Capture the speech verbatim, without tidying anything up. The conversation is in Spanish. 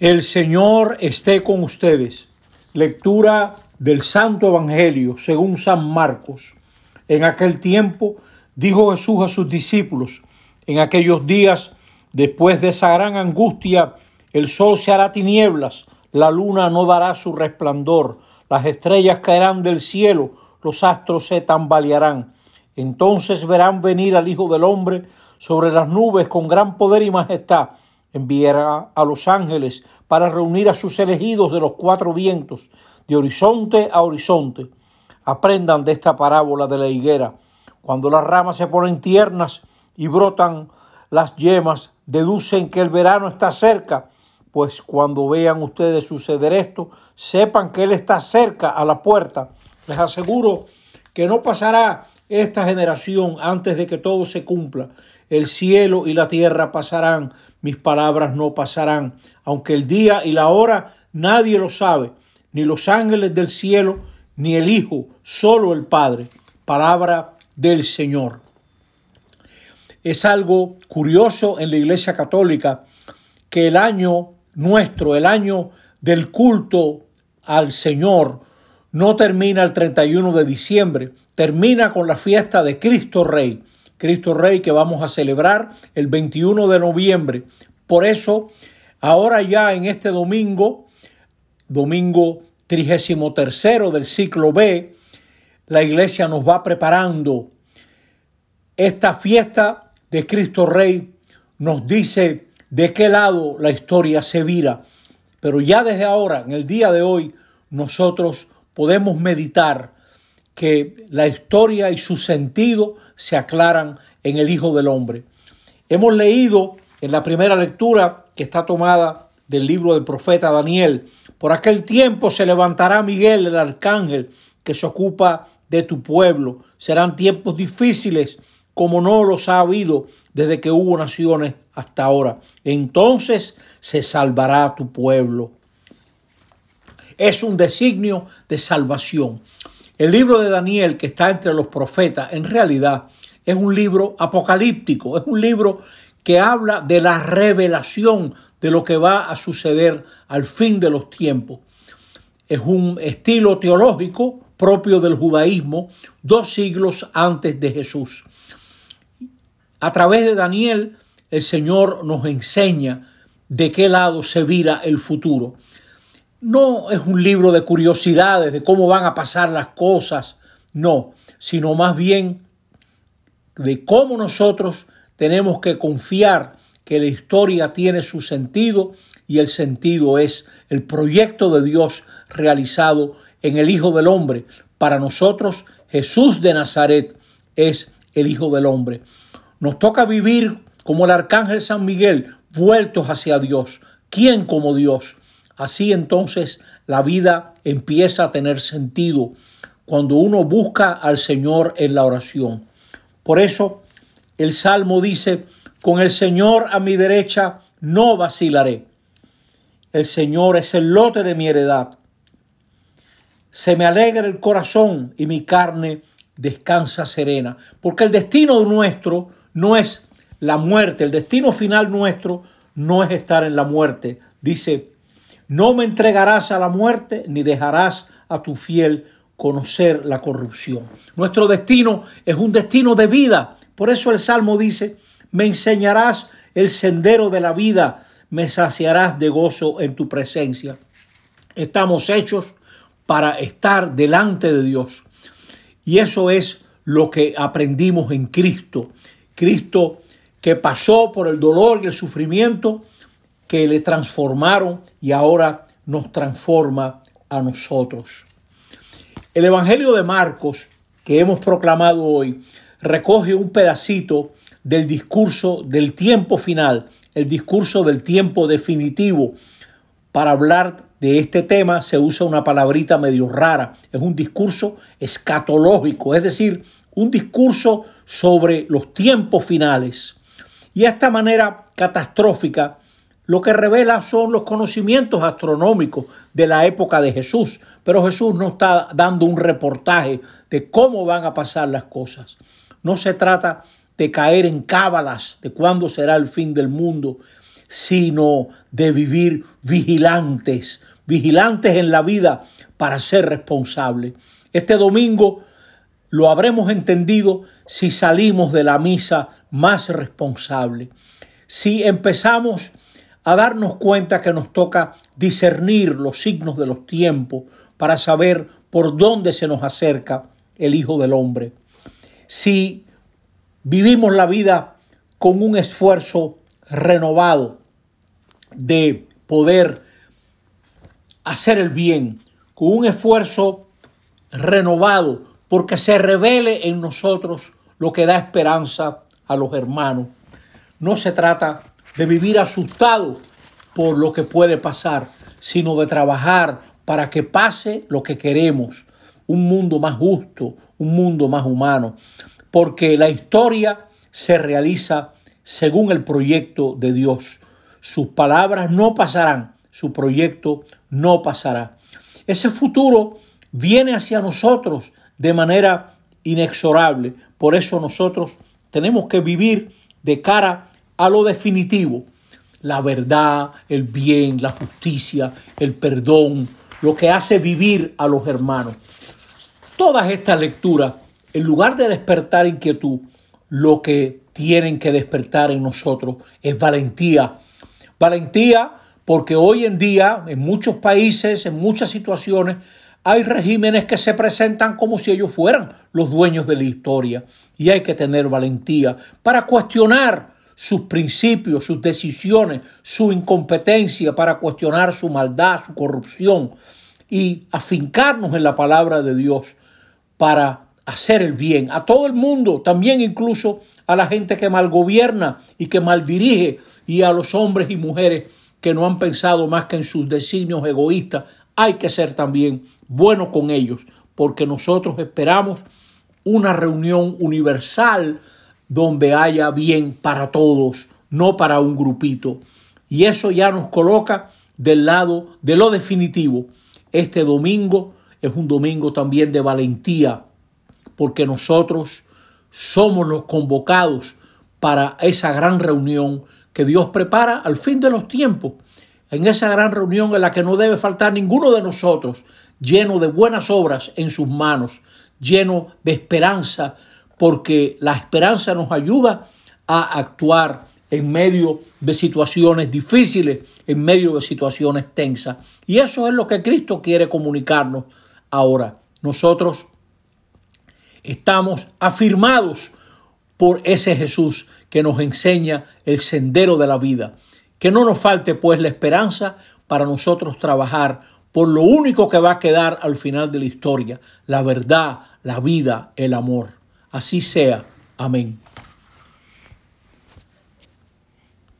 El Señor esté con ustedes. Lectura del Santo Evangelio según San Marcos. En aquel tiempo dijo Jesús a sus discípulos: en aquellos días, después de esa gran angustia, el sol se hará tinieblas, la luna no dará su resplandor, las estrellas caerán del cielo, los astros se tambalearán. Entonces verán venir al Hijo del Hombre sobre las nubes con gran poder y majestad. Enviará a los ángeles para reunir a sus elegidos de los cuatro vientos, de horizonte a horizonte. Aprendan de esta parábola de la higuera. Cuando las ramas se ponen tiernas y brotan las yemas, deducen que el verano está cerca. Pues cuando vean ustedes suceder esto, sepan que Él está cerca, a la puerta. Les aseguro que no pasará esta generación antes de que todo se cumpla. El cielo y la tierra pasarán, mis palabras no pasarán, aunque el día y la hora nadie lo sabe, ni los ángeles del cielo, ni el Hijo, solo el Padre. Palabra del Señor. Es algo curioso en la Iglesia Católica que el año nuestro, el año del culto al Señor, no termina el treinta y uno de diciembre, termina con la fiesta de Cristo Rey. Cristo Rey que vamos a celebrar el veintiuno de noviembre. Por eso, ahora ya en este domingo, domingo trigésimo tercero del ciclo B, la Iglesia nos va preparando. Esta fiesta de Cristo Rey nos dice de qué lado la historia se vira. Pero ya desde ahora, en el día de hoy, nosotros podemos meditar que la historia y su sentido se aclaran en el Hijo del Hombre. Hemos leído en la primera lectura, que está tomada del libro del profeta Daniel: por aquel tiempo se levantará Miguel, el arcángel, que se ocupa de tu pueblo. Serán tiempos difíciles como no los ha habido desde que hubo naciones hasta ahora. Entonces se salvará tu pueblo. Es un designio de salvación. El libro de Daniel, que está entre los profetas, en realidad es un libro apocalíptico. Es un libro que habla de la revelación de lo que va a suceder al fin de los tiempos. Es un estilo teológico propio del judaísmo, dos siglos antes de Jesús. A través de Daniel, el Señor nos enseña de qué lado se vira el futuro. No es un libro de curiosidades, de cómo van a pasar las cosas, no, sino más bien de cómo nosotros tenemos que confiar que la historia tiene su sentido, y el sentido es el proyecto de Dios realizado en el Hijo del Hombre. Para nosotros, Jesús de Nazaret es el Hijo del Hombre. Nos toca vivir como el Arcángel San Miguel, vueltos hacia Dios. ¿Quién como Dios? Así entonces la vida empieza a tener sentido cuando uno busca al Señor en la oración. Por eso el Salmo dice: con el Señor a mi derecha no vacilaré. El Señor es el lote de mi heredad. Se me alegra el corazón y mi carne descansa serena. Porque el destino nuestro no es la muerte. El destino final nuestro no es estar en la muerte. Dice: no me entregarás a la muerte, ni dejarás a tu fiel conocer la corrupción. Nuestro destino es un destino de vida. Por eso el Salmo dice: me enseñarás el sendero de la vida, me saciarás de gozo en tu presencia. Estamos hechos para estar delante de Dios. Y eso es lo que aprendimos en Cristo. Cristo que pasó por el dolor y el sufrimiento que le transformaron y ahora nos transforma a nosotros. El Evangelio de Marcos, que hemos proclamado hoy, recoge un pedacito del discurso del tiempo final, el discurso del tiempo definitivo. Para hablar de este tema se usa una palabrita medio rara. Es un discurso escatológico, es decir, un discurso sobre los tiempos finales. Y esta manera catastrófica lo que revela son los conocimientos astronómicos de la época de Jesús. Pero Jesús no está dando un reportaje de cómo van a pasar las cosas. No se trata de caer en cábalas de cuándo será el fin del mundo, sino de vivir vigilantes, vigilantes en la vida para ser responsables. Este domingo lo habremos entendido si salimos de la misa más responsable, si empezamos a darnos cuenta que nos toca discernir los signos de los tiempos para saber por dónde se nos acerca el Hijo del Hombre. Si vivimos la vida con un esfuerzo renovado de poder hacer el bien, con un esfuerzo renovado porque se revele en nosotros lo que da esperanza a los hermanos. No se trata de vivir asustado por lo que puede pasar, sino de trabajar para que pase lo que queremos, un mundo más justo, un mundo más humano, porque la historia se realiza según el proyecto de Dios. Sus palabras no pasarán, su proyecto no pasará. Ese futuro viene hacia nosotros de manera inexorable. Por eso nosotros tenemos que vivir de cara a lo definitivo, la verdad, el bien, la justicia, el perdón, lo que hace vivir a los hermanos. Todas estas lecturas, en lugar de despertar inquietud, lo que tienen que despertar en nosotros es valentía. Valentía porque hoy en día, en muchos países, en muchas situaciones, hay regímenes que se presentan como si ellos fueran los dueños de la historia. Y hay que tener valentía para cuestionar sus principios, sus decisiones, su incompetencia, para cuestionar su maldad, su corrupción y afincarnos en la palabra de Dios para hacer el bien a todo el mundo, también incluso a la gente que mal gobierna y que mal dirige y a los hombres y mujeres que no han pensado más que en sus designios egoístas. Hay que ser también buenos con ellos porque nosotros esperamos una reunión universal donde haya bien para todos, no para un grupito. Y eso ya nos coloca del lado de lo definitivo. Este domingo es un domingo también de valentía, porque nosotros somos los convocados para esa gran reunión que Dios prepara al fin de los tiempos. En esa gran reunión en la que no debe faltar ninguno de nosotros, lleno de buenas obras en sus manos, lleno de esperanza, porque la esperanza nos ayuda a actuar en medio de situaciones difíciles, en medio de situaciones tensas. Y eso es lo que Cristo quiere comunicarnos ahora. Nosotros estamos afirmados por ese Jesús que nos enseña el sendero de la vida. Que no nos falte pues la esperanza para nosotros trabajar por lo único que va a quedar al final de la historia, la verdad, la vida, el amor. Así sea. Amén.